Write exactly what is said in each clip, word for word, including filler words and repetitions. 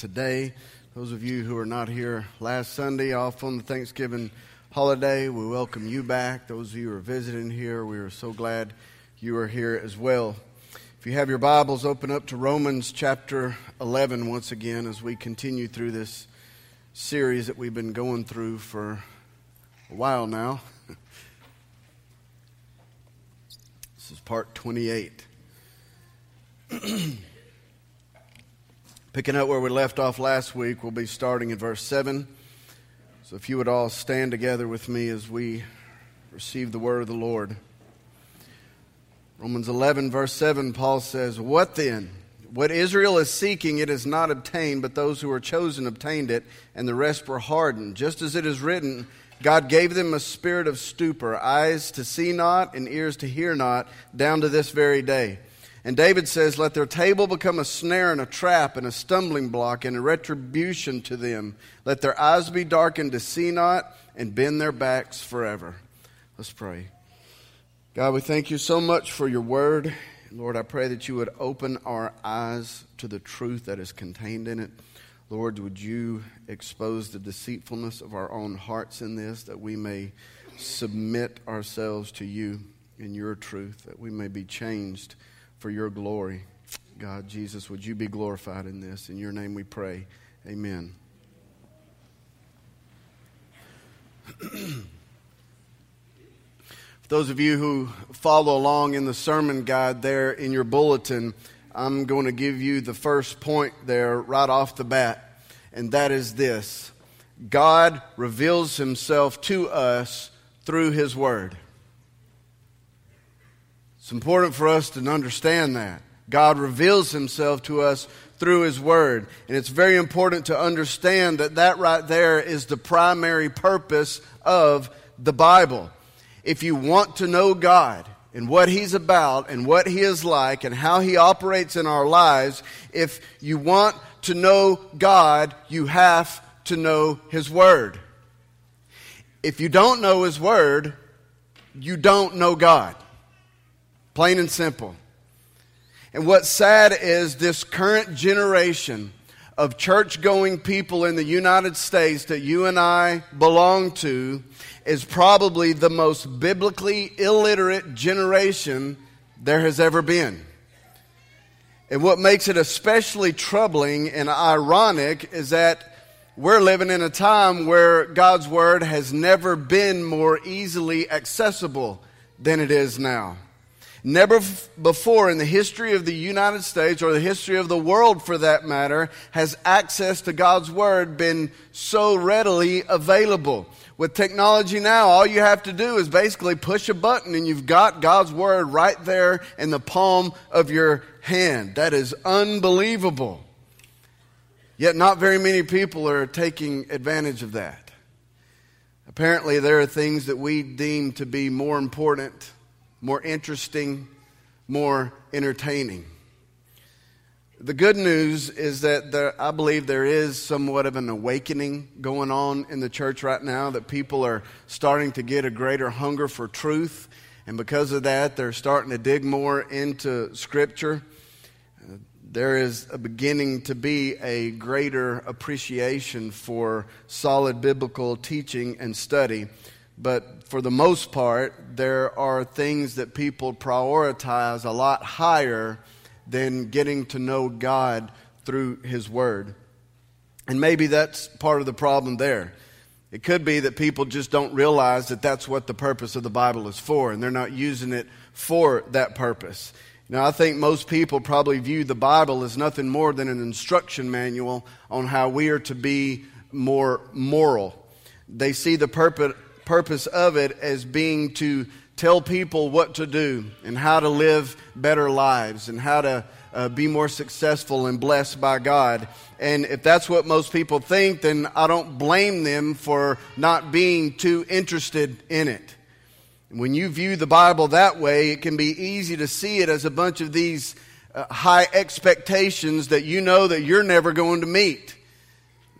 today. Those of you who are not here last Sunday off on the Thanksgiving holiday, we welcome you back. Those of you who are visiting here, we are so glad you are here as well. If you have your Bibles, open up to Romans chapter eleven once again as we continue through this series that we've been going through for a while now. This is part twenty-eight. Picking up where we left off last week, we'll be starting in verse seven. So if you would all stand together with me as we receive the word of the Lord. Romans eleven, verse seven, Paul says, "What then? What Israel is seeking, it is not obtained, but those who are chosen obtained it, and the rest were hardened. Just as it is written, God gave them a spirit of stupor, eyes to see not and ears to hear not, down to this very day." And David says, "Let their table become a snare and a trap and a stumbling block and a retribution to them. Let their eyes be darkened to see not and bend their backs forever." Let's pray. God, we thank you so much for your word. Lord, I pray that you would open our eyes to the truth that is contained in it. Lord, would you expose the deceitfulness of our own hearts in this, that we may submit ourselves to you in your truth, that we may be changed for your glory. God, Jesus, would you be glorified in this? In your name we pray. Amen. For those of you who follow along in the sermon guide there in your bulletin, I'm going to give you the first point there right off the bat, and that is this: God reveals himself to us through his word. It's important for us to understand that. God reveals himself to us through his word. And it's very important to understand that that right there is the primary purpose of the Bible. If you want to know God and what he's about and what he is like and how he operates in our lives, if you want to know God, you have to know his word. If you don't know his word, you don't know God. Plain and simple. And what's sad is this current generation of church-going people in the United States that you and I belong to is probably the most biblically illiterate generation there has ever been. And what makes it especially troubling and ironic is that we're living in a time where God's word has never been more easily accessible than it is now. Never before in the history of the United States, or the history of the world for that matter, has access to God's word been so readily available. With technology now, all you have to do is basically push a button and you've got God's word right there in the palm of your hand. That is unbelievable. Yet not very many people are taking advantage of that. Apparently there are things that we deem to be more important, more interesting, more entertaining. The good news is that there, I believe there is somewhat of an awakening going on in the church right now, that people are starting to get a greater hunger for truth, and because of that, they're starting to dig more into Scripture. Uh, there is a beginning to be a greater appreciation for solid biblical teaching and study. But for the most part, there are things that people prioritize a lot higher than getting to know God through his word. And maybe that's part of the problem there. It could be that people just don't realize that that's what the purpose of the Bible is for, and they're not using it for that purpose. Now, I think most people probably view the Bible as nothing more than an instruction manual on how we are to be more moral. They see the purpose... purpose of it as being to tell people what to do and how to live better lives and how to uh, be more successful and blessed by God. And if that's what most people think, then I don't blame them for not being too interested in it. And when you view the Bible that way, it can be easy to see it as a bunch of these uh, high expectations that you know that you're never going to meet.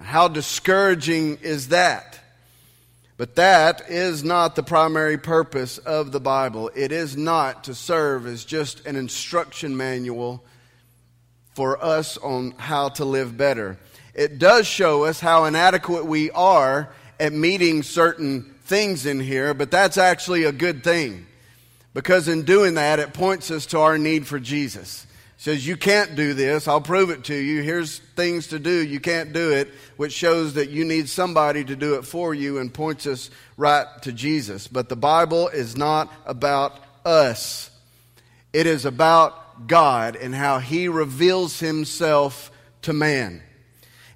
How discouraging is that? But that is not the primary purpose of the Bible. It is not to serve as just an instruction manual for us on how to live better. It does show us how inadequate we are at meeting certain things in here, but that's actually a good thing, because in doing that, it points us to our need for Jesus. It says, you can't do this. I'll prove it to you. Here's things to do. You can't do it, which shows that you need somebody to do it for you and points us right to Jesus. But the Bible is not about us. It is about God and how He reveals Himself to man.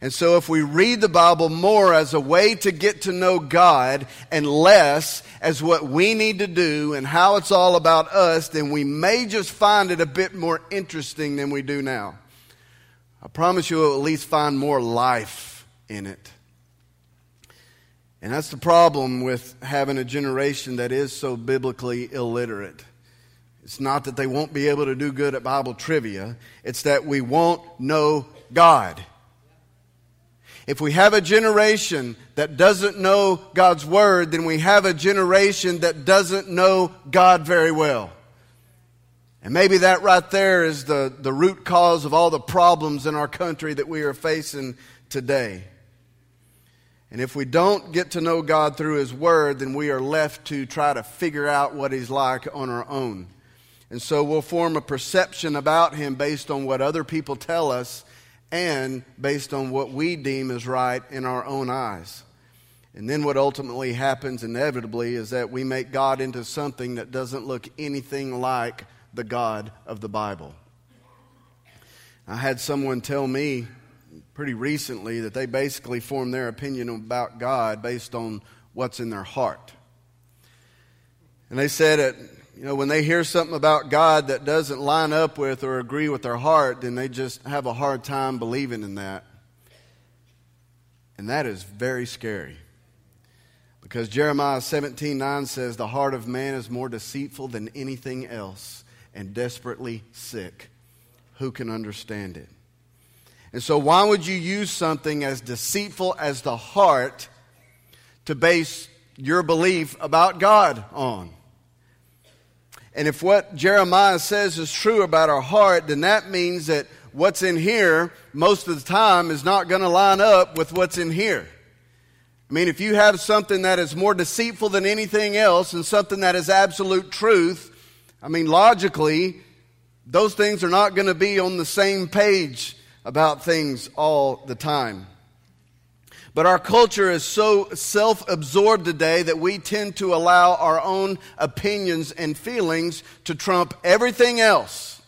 And so if we read the Bible more as a way to get to know God and less as what we need to do and how it's all about us, then we may just find it a bit more interesting than we do now. I promise you we'll at least find more life in it. And that's the problem with having a generation that is so biblically illiterate. It's not that they won't be able to do good at Bible trivia. It's that we won't know God. If we have a generation that doesn't know God's Word, then we have a generation that doesn't know God very well. And maybe that right there is the, the root cause of all the problems in our country that we are facing today. And if we don't get to know God through His Word, then we are left to try to figure out what He's like on our own. And so we'll form a perception about Him based on what other people tell us, and based on what we deem is right in our own eyes. And then what ultimately happens inevitably is that we make God into something that doesn't look anything like the God of the Bible. I had someone tell me pretty recently that they basically form their opinion about God based on what's in their heart. And they said it. You know, when they hear something about God that doesn't line up with or agree with their heart, then they just have a hard time believing in that. And that is very scary. Because Jeremiah seventeen nine says, the heart of man is more deceitful than anything else and desperately sick. Who can understand it? And so why would you use something as deceitful as the heart to base your belief about God on? And if what Jeremiah says is true about our heart, then that means that what's in here most of the time is not going to line up with what's in here. I mean, if you have something that is more deceitful than anything else and something that is absolute truth, I mean, logically, those things are not going to be on the same page about things all the time. But our culture is so self-absorbed today that we tend to allow our own opinions and feelings to trump everything else,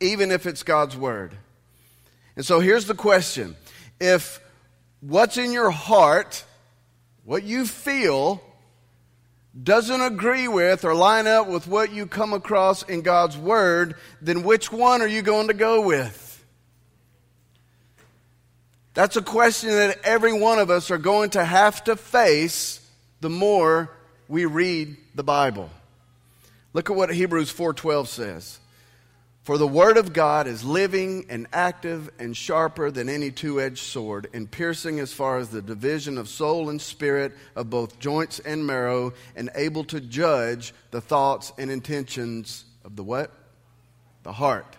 even if it's God's Word. And so here's the question. If what's in your heart, what you feel, doesn't agree with or line up with what you come across in God's Word, then which one are you going to go with? That's a question that every one of us are going to have to face the more we read the Bible. Look at what Hebrews four twelve says. For the word of God is living and active and sharper than any two-edged sword, and piercing as far as the division of soul and spirit, of both joints and marrow, and able to judge the thoughts and intentions of the what? The heart.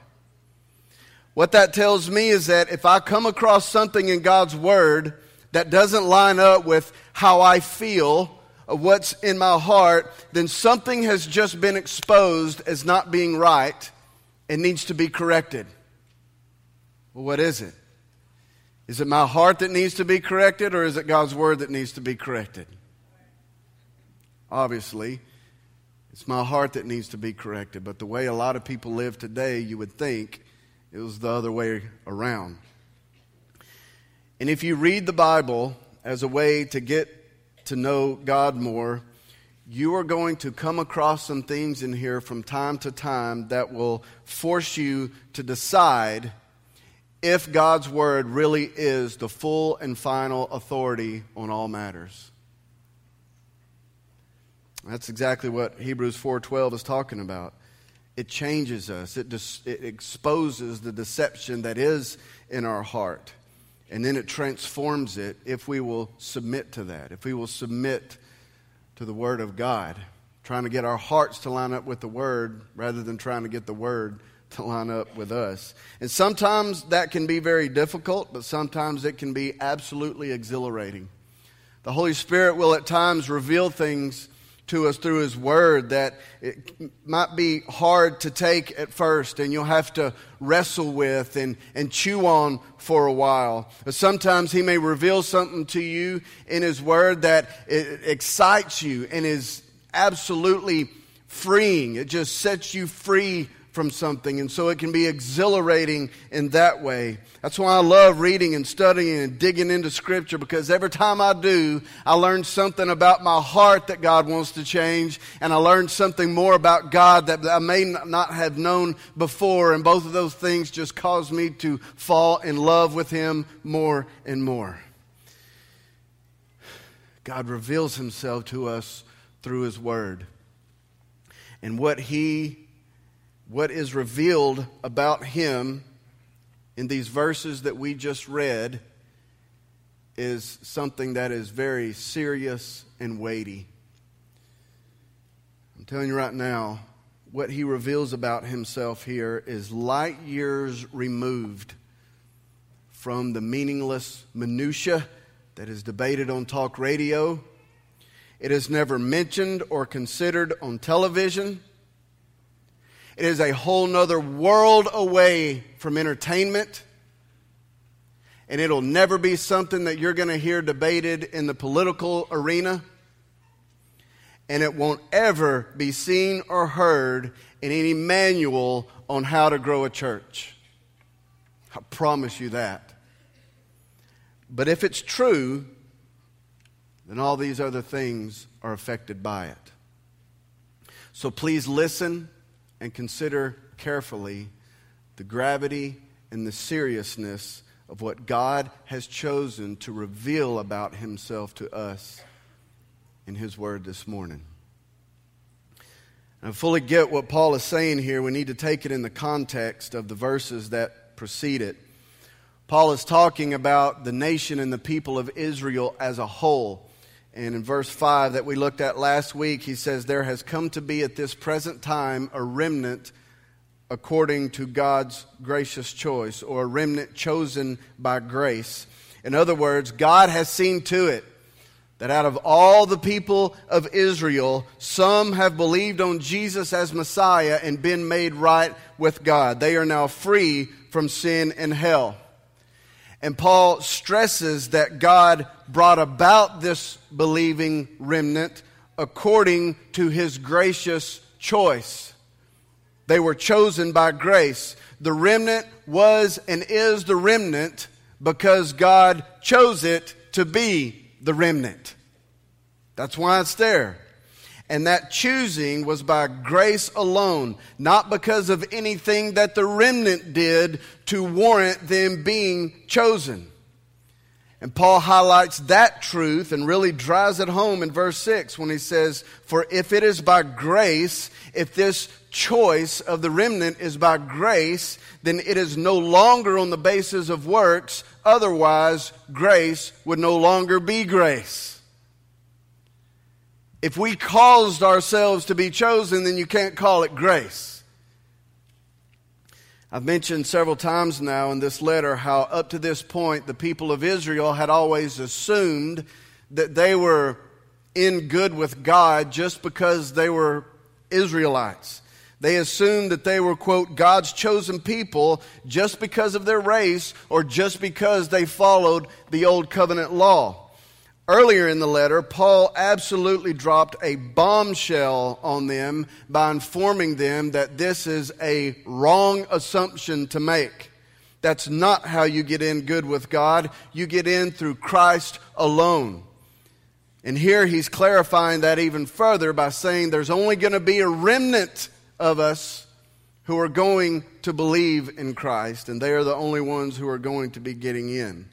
What that tells me is that if I come across something in God's Word that doesn't line up with how I feel, or what's in my heart, then something has just been exposed as not being right and needs to be corrected. Well, what is it? Is it my heart that needs to be corrected, or is it God's Word that needs to be corrected? Obviously, it's my heart that needs to be corrected. But the way a lot of people live today, you would think it was the other way around. And if you read the Bible as a way to get to know God more, you are going to come across some things in here from time to time that will force you to decide if God's Word really is the full and final authority on all matters. That's exactly what Hebrews four twelve is talking about. It changes us. It dis- it exposes the deception that is in our heart. And then it transforms it if we will submit to that, if we will submit to the Word of God, trying to get our hearts to line up with the Word rather than trying to get the Word to line up with us. And sometimes that can be very difficult, but sometimes it can be absolutely exhilarating. The Holy Spirit will at times reveal things to us through His Word that it might be hard to take at first, and you'll have to wrestle with and, and chew on for a while. But sometimes He may reveal something to you in His Word that it excites you and is absolutely freeing. It just sets you free from something, and so it can be exhilarating in that way. That's why I love reading and studying and digging into Scripture, because every time I do, I learn something about my heart that God wants to change, and I learn something more about God that I may not have known before, and both of those things just cause me to fall in love with Him more and more. God reveals Himself to us through His Word, and what He What is revealed about Him in these verses that we just read is something that is very serious and weighty. I'm telling you right now, what He reveals about Himself here is light years removed from the meaningless minutia that is debated on talk radio. It is never mentioned or considered on television. It is a whole nother world away from entertainment. And it'll never be something that you're going to hear debated in the political arena. And it won't ever be seen or heard in any manual on how to grow a church. I promise you that. But if it's true, then all these other things are affected by it. So please listen and consider carefully the gravity and the seriousness of what God has chosen to reveal about Himself to us in His Word this morning. And I fully get what Paul is saying here. We need to take it in the context of the verses that precede it. Paul is talking about the nation and the people of Israel as a whole. And in verse five that we looked at last week, he says, "There has come to be at this present time a remnant according to God's gracious choice," or a remnant chosen by grace. In other words, God has seen to it that out of all the people of Israel, some have believed on Jesus as Messiah and been made right with God. They are now free from sin and hell. And Paul stresses that God brought about this believing remnant according to His gracious choice. They were chosen by grace. The remnant was and is the remnant because God chose it to be the remnant. That's why it's there. And that choosing was by grace alone, not because of anything that the remnant did to warrant them being chosen. And Paul highlights that truth and really drives it home in verse six when he says, "For if it is by grace, if this choice of the remnant is by grace, then it is no longer on the basis of works. Otherwise, grace would no longer be grace." If we caused ourselves to be chosen, then you can't call it grace. I've mentioned several times now in this letter how up to this point the people of Israel had always assumed that they were in good with God just because they were Israelites. They assumed that they were, quote, God's chosen people just because of their race or just because they followed the old covenant law. Earlier in the letter, Paul absolutely dropped a bombshell on them by informing them that this is a wrong assumption to make. That's not how you get in good with God. You get in through Christ alone. And here he's clarifying that even further by saying there's only going to be a remnant of us who are going to believe in Christ, and they are the only ones who are going to be getting in.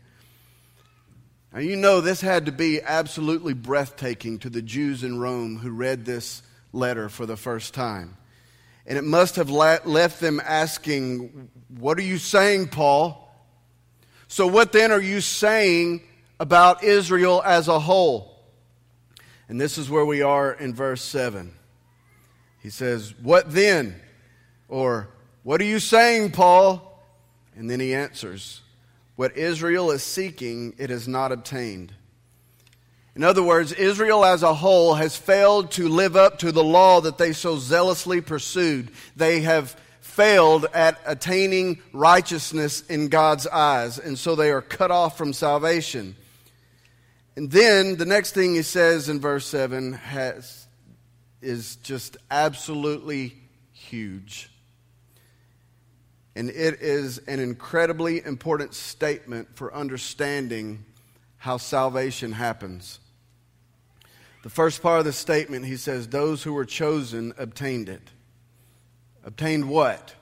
Now, you know this had to be absolutely breathtaking to the Jews in Rome who read this letter for the first time. And it must have left them asking, "What are you saying, Paul? So what then are you saying about Israel as a whole?" And this is where we are in verse seven. He says, "What then?" Or, What are you saying, Paul? And then he answers, what Israel is seeking, it has not obtained. In other words, Israel as a whole has failed to live up to the law that they so zealously pursued. They have failed at attaining righteousness in God's eyes, and so they are cut off from salvation. And then the next thing he says in verse seven has, is just absolutely huge. And it is an incredibly important statement for understanding how salvation happens. The first part of the statement, he says, those who were chosen obtained it. Obtained what?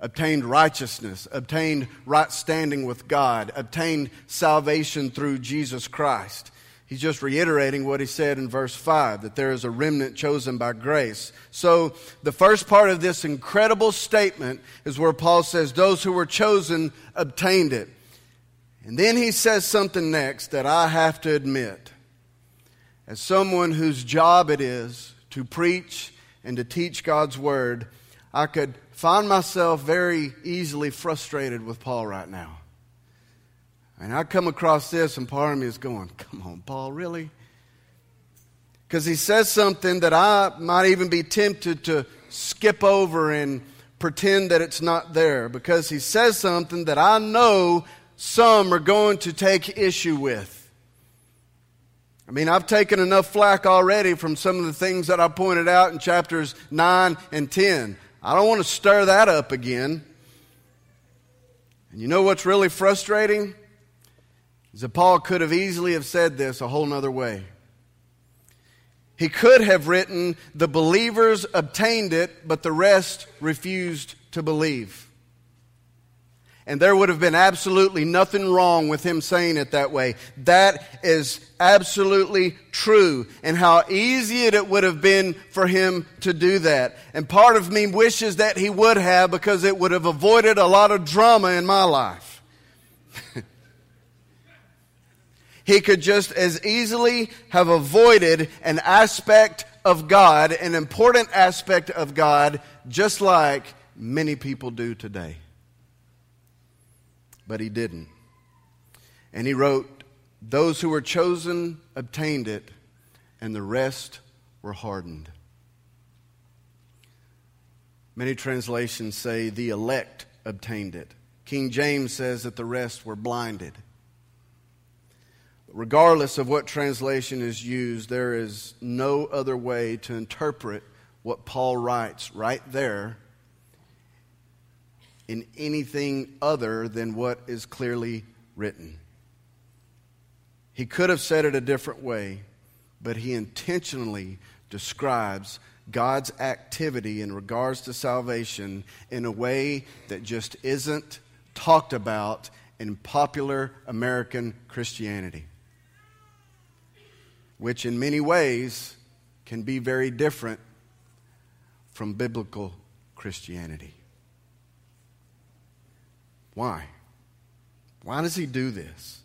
Obtained righteousness, obtained right standing with God, obtained salvation through Jesus Christ. He's just reiterating what he said in verse five, that there is a remnant chosen by grace. So the first part of this incredible statement is where Paul says, those who were chosen obtained it. And then he says something next that I have to admit, as someone whose job it is to preach and to teach God's word, I could find myself very easily frustrated with Paul right now. And I come across this and part of me is going, come on, Paul, really? Because he says something that I might even be tempted to skip over and pretend that it's not there. Because he says something that I know some are going to take issue with. I mean, I've taken enough flack already from some of the things that I pointed out in chapters nine and ten. I don't want to stir that up again. And you know what's really frustrating? Is that Paul could have easily have said this a whole nother way. He could have written, the believers obtained it, but the rest refused to believe. And there would have been absolutely nothing wrong with him saying it that way. That is absolutely true. And how easy it would have been for him to do that. And part of me wishes that he would have, because it would have avoided a lot of drama in my life. He could just as easily have avoided an aspect of God, an important aspect of God, just like many people do today. But he didn't. And he wrote, those who were chosen obtained it, and the rest were hardened. Many translations say the elect obtained it. King James says that the rest were blinded. Regardless of what translation is used, there is no other way to interpret what Paul writes right there in anything other than what is clearly written. He could have said it a different way, but he intentionally describes God's activity in regards to salvation in a way that just isn't talked about in popular American Christianity, which in many ways can be very different from biblical Christianity. Why? Why does he do this?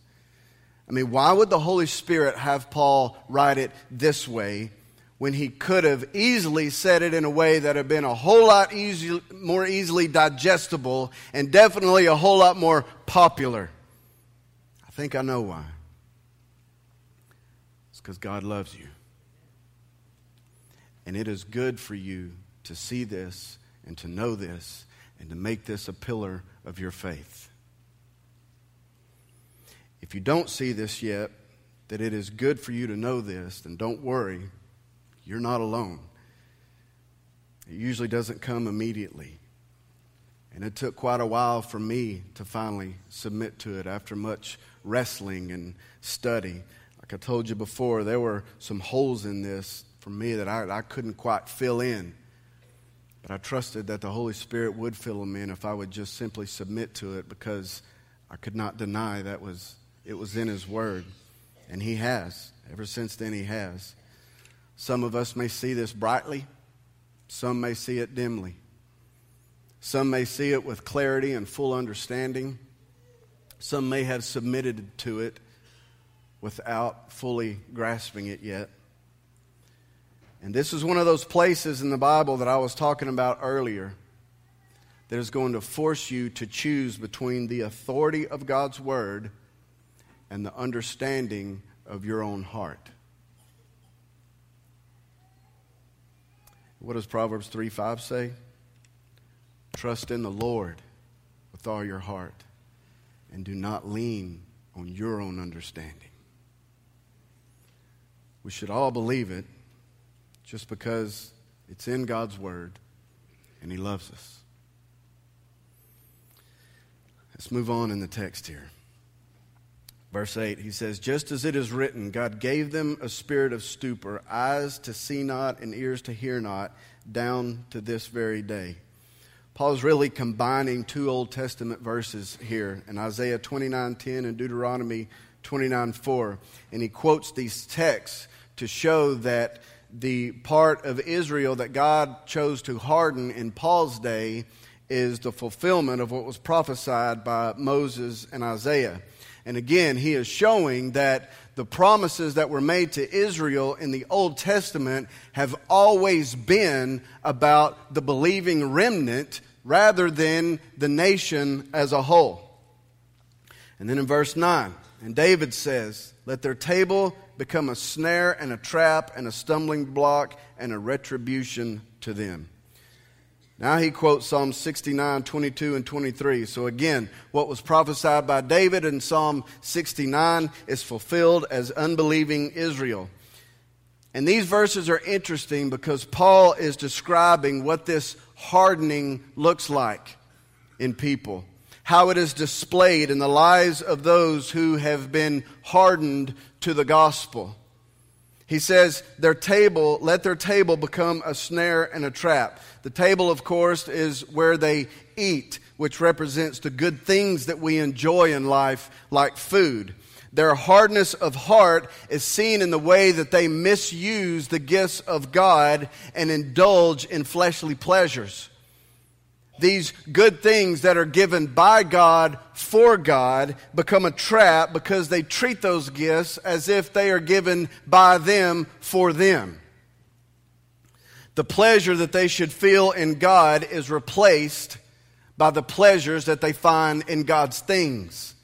I mean, why would the Holy Spirit have Paul write it this way when he could have easily said it in a way that would have been a whole lot easy, more easily digestible and definitely a whole lot more popular? I think I know why. It's because God loves you. And it is good for you to see this and to know this and to make this a pillar of your faith. If you don't see this yet, that it is good for you to know this, then don't worry, you're not alone. It usually doesn't come immediately. And it took quite a while for me to finally submit to it after much wrestling and study. Like I told you before, there were some holes in this for me that I, I couldn't quite fill in. But I trusted that the Holy Spirit would fill them in if I would just simply submit to it, because I could not deny that was it was in His Word. And He has. Ever since then, He has. Some of us may see this brightly. Some may see it dimly. Some may see it with clarity and full understanding. Some may have submitted to it without fully grasping it yet. And this is one of those places in the Bible that I was talking about earlier, that is going to force you to choose between the authority of God's word and the understanding of your own heart. What does Proverbs three five say? Trust in the Lord with all your heart and do not lean on your own understanding. We should all believe it just because it's in God's word and he loves us. Let's move on in the text here. Verse eight, he says, just as it is written, God gave them a spirit of stupor, eyes to see not and ears to hear not, down to this very day. Paul's really combining two Old Testament verses here in Isaiah twenty-nine ten and Deuteronomy twenty-nine four. And he quotes these texts to show that the part of Israel that God chose to harden in Paul's day is the fulfillment of what was prophesied by Moses and Isaiah. And again, he is showing that the promises that were made to Israel in the Old Testament have always been about the believing remnant rather than the nation as a whole. And then in verse nine, and David says, let their table become a snare and a trap and a stumbling block and a retribution to them. Now he quotes Psalm sixty-nine, twenty-two, and twenty-three. So again, what was prophesied by David in Psalm sixty-nine is fulfilled as unbelieving Israel. And these verses are interesting because Paul is describing what this hardening looks like in people, how it is displayed in the lives of those who have been hardened to the gospel. He says, their table, let their table become a snare and a trap. The table, of course, is where they eat, which represents the good things that we enjoy in life, like food. Their hardness of heart is seen in the way that they misuse the gifts of God and indulge in fleshly pleasures. These good things that are given by God for God become a trap because they treat those gifts as if they are given by them for them. The pleasure that they should feel in God is replaced by the pleasures that they find in God's things.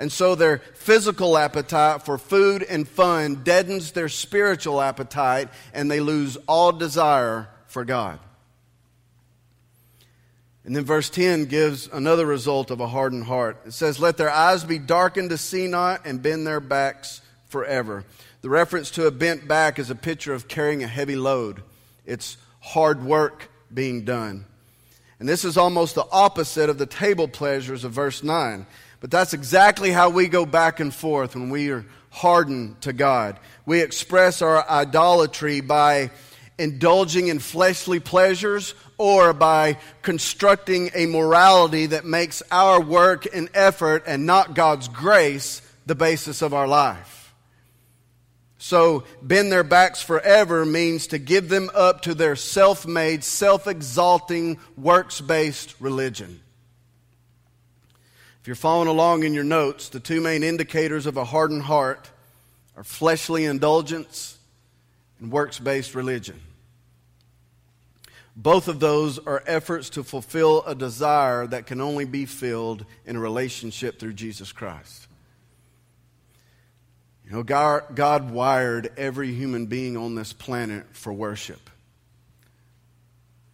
And so their physical appetite for food and fun deadens their spiritual appetite, and they lose all desire for God. And then verse ten gives another result of a hardened heart. It says, let their eyes be darkened to see not and bend their backs forever. The reference to a bent back is a picture of carrying a heavy load. It's hard work being done. And this is almost the opposite of the table pleasures of verse nine. But that's exactly how we go back and forth when we are hardened to God. We express our idolatry by indulging in fleshly pleasures or by constructing a morality that makes our work and effort and not God's grace the basis of our life. So bend their backs forever means to give them up to their self-made, self-exalting, works-based religion. If you're following along in your notes, the two main indicators of a hardened heart are fleshly indulgence and works-based religion. Both of those are efforts to fulfill a desire that can only be filled in a relationship through Jesus Christ. You know, God, God wired every human being on this planet for worship.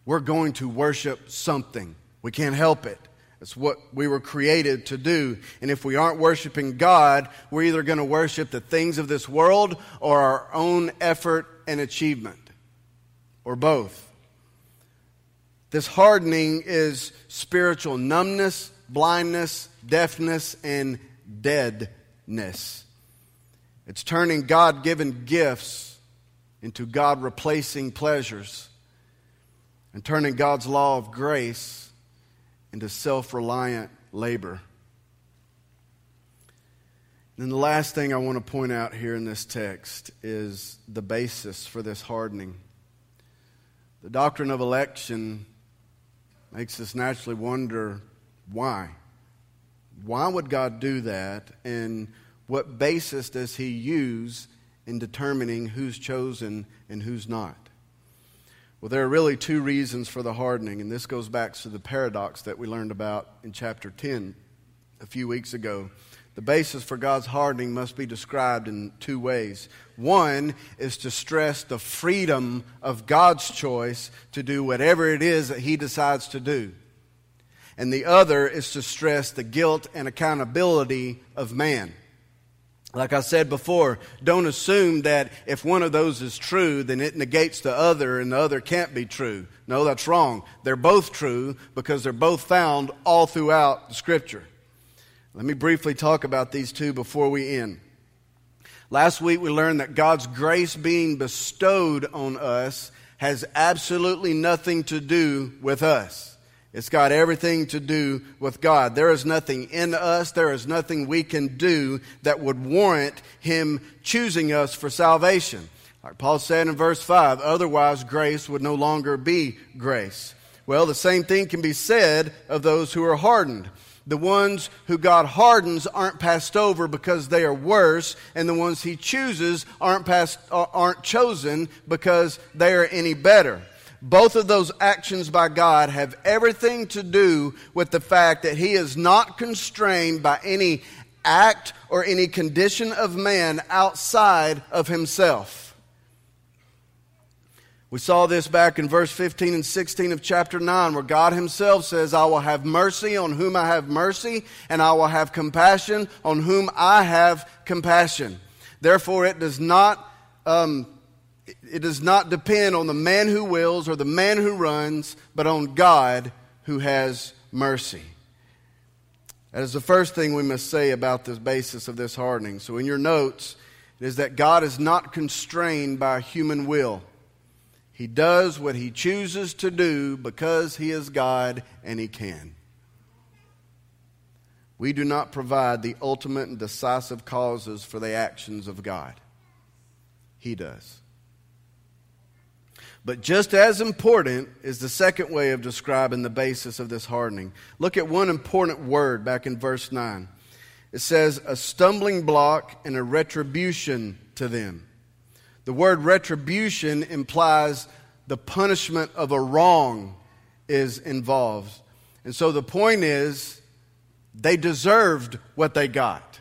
We're going to worship something. We can't help it. It's what we were created to do. And if we aren't worshiping God, we're either going to worship the things of this world or our own effort and achievement, or both. This hardening is spiritual numbness, blindness, deafness, and deadness. It's turning God-given gifts into God-replacing pleasures and turning God's law of grace into self-reliant labor. And the last thing I want to point out here in this text is the basis for this hardening. The doctrine of election makes us naturally wonder why. Why would God do that? And what basis does he use in determining who's chosen and who's not? Well, there are really two reasons for the hardening, and this goes back to the paradox that we learned about in chapter ten a few weeks ago. The basis for God's hardening must be described in two ways. One is to stress the freedom of God's choice to do whatever it is that He decides to do. And the other is to stress the guilt and accountability of man. Like I said before, don't assume that if one of those is true, then it negates the other and the other can't be true. No, that's wrong. They're both true because they're both found all throughout the Scripture. Let me briefly talk about these two before we end. Last week we learned that God's grace being bestowed on us has absolutely nothing to do with us. It's got everything to do with God. There is nothing in us, there is nothing we can do that would warrant Him choosing us for salvation. Like Paul said in verse five, otherwise grace would no longer be grace. Well, the same thing can be said of those who are hardened. The ones who God hardens aren't passed over because they are worse, and the ones He chooses aren't passed, aren't chosen because they are any better. Both of those actions by God have everything to do with the fact that He is not constrained by any act or any condition of man outside of Himself. We saw this back in verse fifteen and sixteen of chapter nine, where God Himself says, I will have mercy on whom I have mercy, and I will have compassion on whom I have compassion. Therefore, it does not um, it does not depend on the man who wills or the man who runs, but on God who has mercy. That is the first thing we must say about the basis of this hardening. So in your notes, it is that God is not constrained by human will. He does what He chooses to do because He is God and He can. We do not provide the ultimate and decisive causes for the actions of God. He does. But just as important is the second way of describing the basis of this hardening. Look at one important word back in verse nine. It says, a stumbling block and a retribution to them. The word retribution implies the punishment of a wrong is involved. And so the point is, they deserved what they got.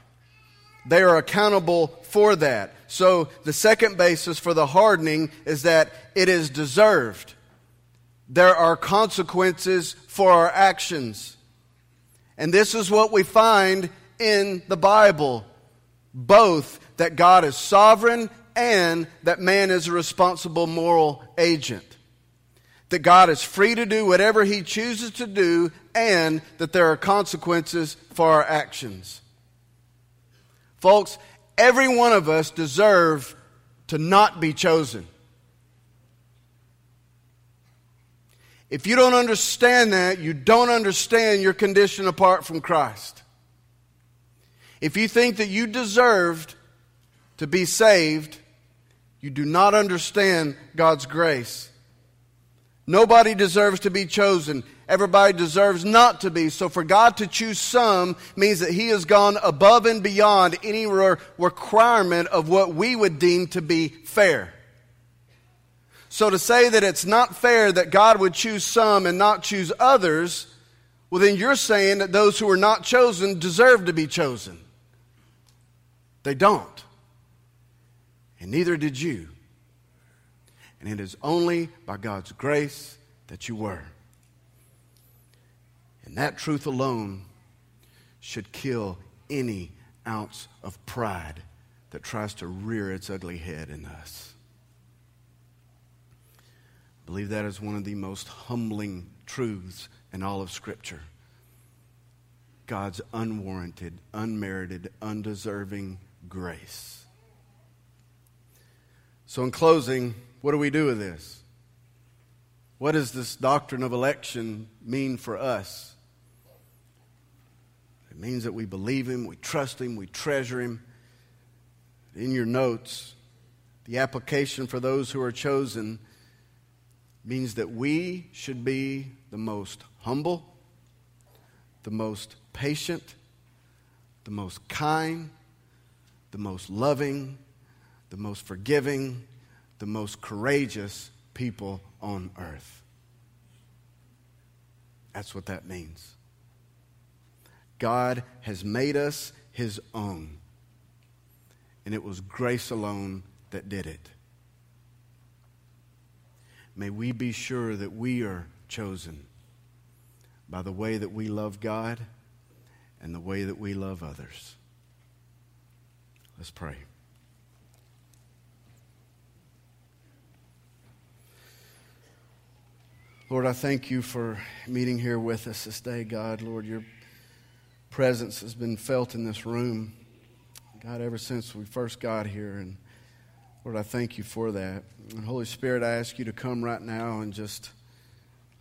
They are accountable for that. So the second basis for the hardening is that it is deserved. There are consequences for our actions. And this is what we find in the Bible. Both that God is sovereign and that man is a responsible moral agent. That God is free to do whatever He chooses to do, and that there are consequences for our actions. Folks, every one of us deserve to not be chosen. If you don't understand that, you don't understand your condition apart from Christ. If you think that you deserved to be saved, you do not understand God's grace. Nobody deserves to be chosen. Everybody deserves not to be. So for God to choose some means that He has gone above and beyond any re- requirement of what we would deem to be fair. So to say that it's not fair that God would choose some and not choose others, well then you're saying that those who are not chosen deserve to be chosen. They don't. And neither did you. And it is only by God's grace that you were. And that truth alone should kill any ounce of pride that tries to rear its ugly head in us. I believe that is one of the most humbling truths in all of Scripture. God's unwarranted, unmerited, undeserving grace. So in closing, what do we do with this? What does this doctrine of election mean for us? It means that we believe Him, we trust Him, we treasure Him. In your notes, the application for those who are chosen means that we should be the most humble, the most patient, the most kind, the most loving, the most forgiving, the most courageous people on earth. That's what that means. God has made us his own. And it was grace alone that did it. May we be sure that we are chosen by the way that we love God and the way that we love others. Let's pray. Lord, I thank you for meeting here with us this day, God. Lord, your presence has been felt in this room, God, ever since we first got here. And Lord, I thank you for that. And Holy Spirit, I ask you to come right now and just,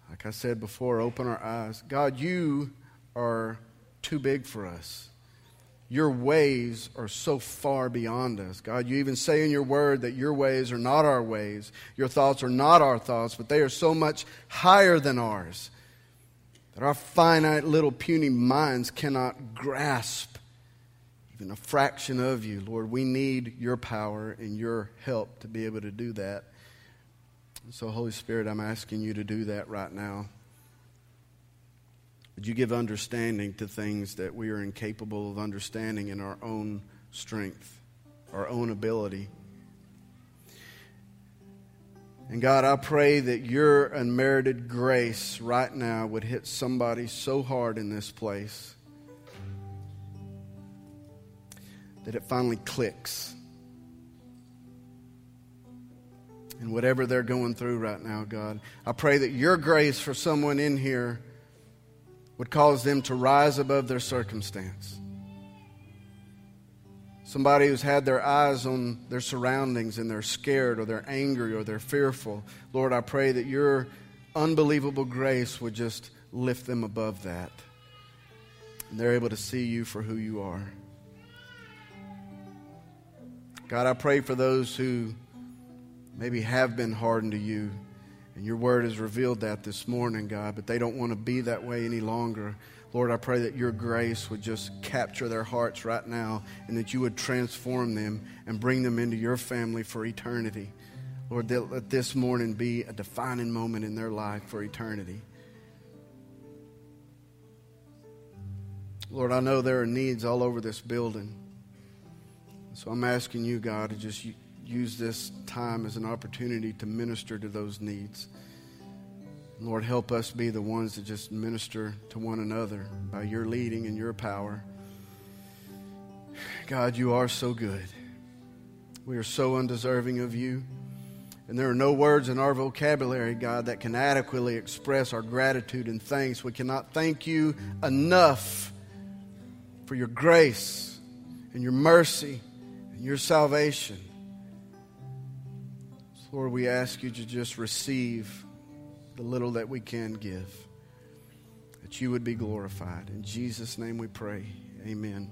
like I said before, open our eyes. God, you are too big for us. Your ways are so far beyond us. God, you even say in your word that your ways are not our ways. Your thoughts are not our thoughts, but they are so much higher than ours that our finite little puny minds cannot grasp even a fraction of you. Lord, we need your power and your help to be able to do that. So, Holy Spirit, I'm asking you to do that right now. Would you give understanding to things that we are incapable of understanding in our own strength, our own ability? And God, I pray that your unmerited grace right now would hit somebody so hard in this place that it finally clicks. And whatever they're going through right now, God, I pray that your grace for someone in here would cause them to rise above their circumstance. Somebody who's had their eyes on their surroundings and they're scared or they're angry or they're fearful, Lord, I pray that your unbelievable grace would just lift them above that. And they're able to see you for who you are. God, I pray for those who maybe have been hardened to you, and your word has revealed that this morning, God, but they don't want to be that way any longer. Lord, I pray that your grace would just capture their hearts right now and that you would transform them and bring them into your family for eternity. Lord, let this morning be a defining moment in their life for eternity. Lord, I know there are needs all over this building. So I'm asking you, God, to just use this time as an opportunity to minister to those needs. Lord, help us be the ones that just minister to one another by your leading and your power. God, you are so good. We are so undeserving of you. And there are no words in our vocabulary, God, that can adequately express our gratitude and thanks. We cannot thank you enough for your grace and your mercy and your salvation. Lord, we ask you to just receive the little that we can give, that you would be glorified. In Jesus' name we pray. Amen.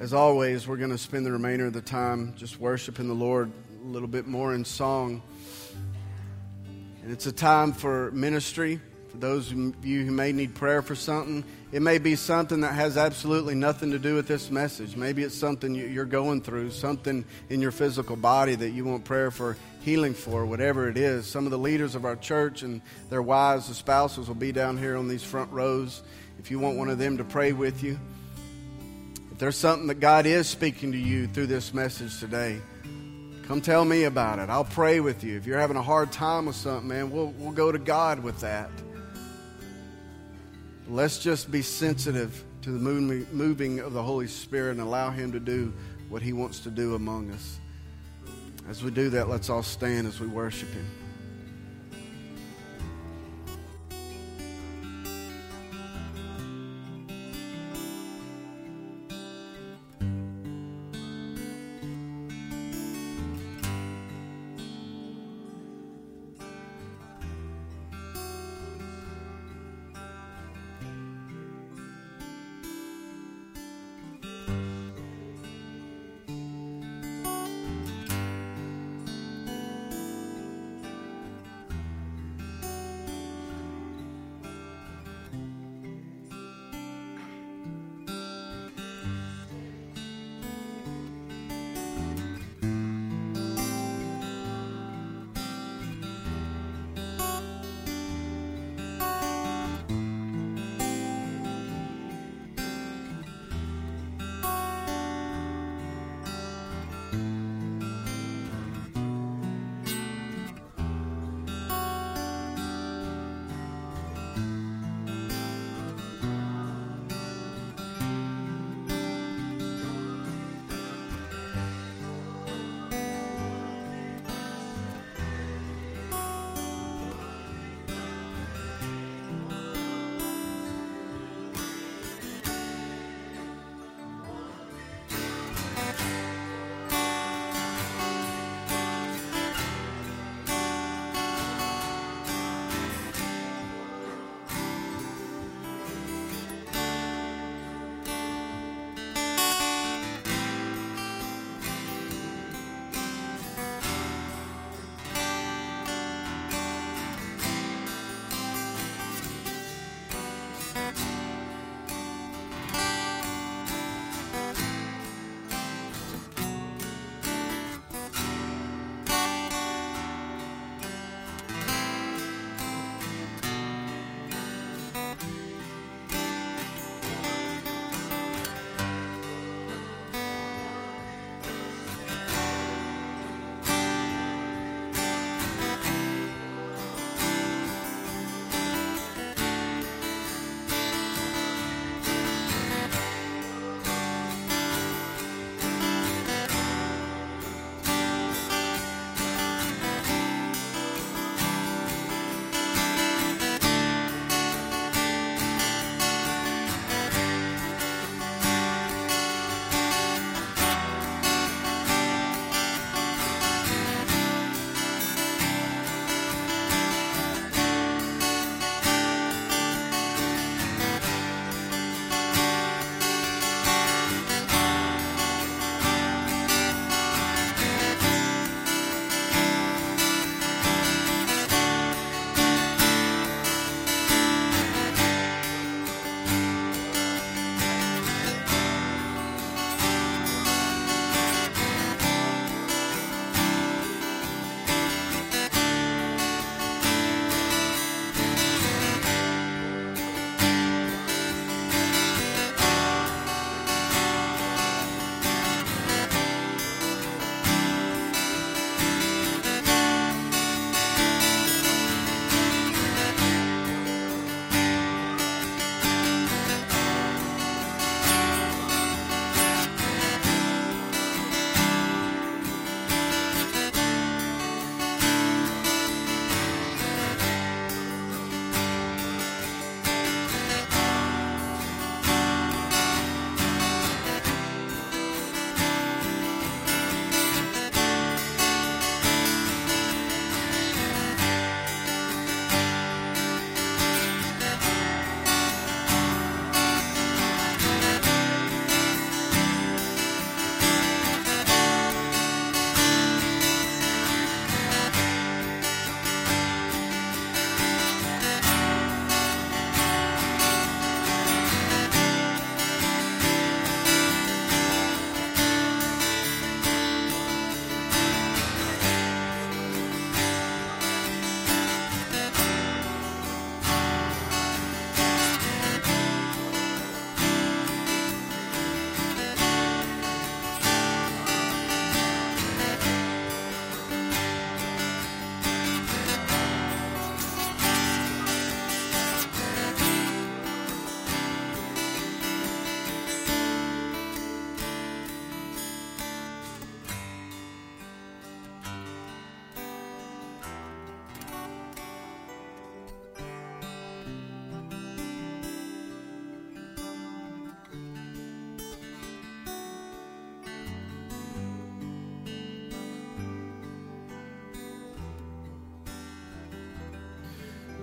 As always, we're going to spend the remainder of the time just worshiping the Lord a little bit more in song. And it's a time for ministry. For those of you who may need prayer for something, it may be something that has absolutely nothing to do with this message. Maybe it's something you're going through, something in your physical body that you want prayer for healing for, whatever it is. Some of the leaders of our church and their wives and spouses will be down here on these front rows if you want one of them to pray with you. If there's something that God is speaking to you through this message today, come tell me about it. I'll pray with you. If you're having a hard time with something, man, we'll, we'll go to God with that. Let's just be sensitive to the moving of the Holy Spirit and allow him to do what he wants to do among us. As we do that, let's all stand as we worship him.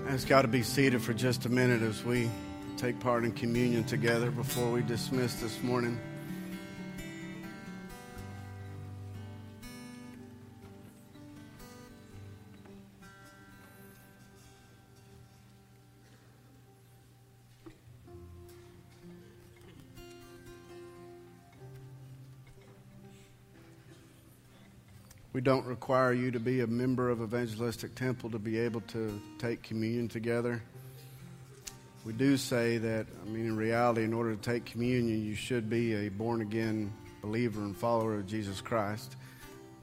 ask y'all to be seated for just a minute as we take part in communion together before we dismiss this morning. We don't require you to be a member of Evangelistic Temple to be able to take communion together. We do say that, I mean, in reality, in order to take communion, you should be a born-again believer and follower of Jesus Christ,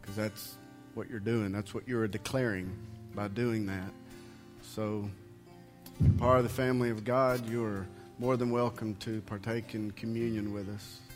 because that's what you're doing. That's what you're declaring by doing that. So, if you're part of the family of God, you're more than welcome to partake in communion with us.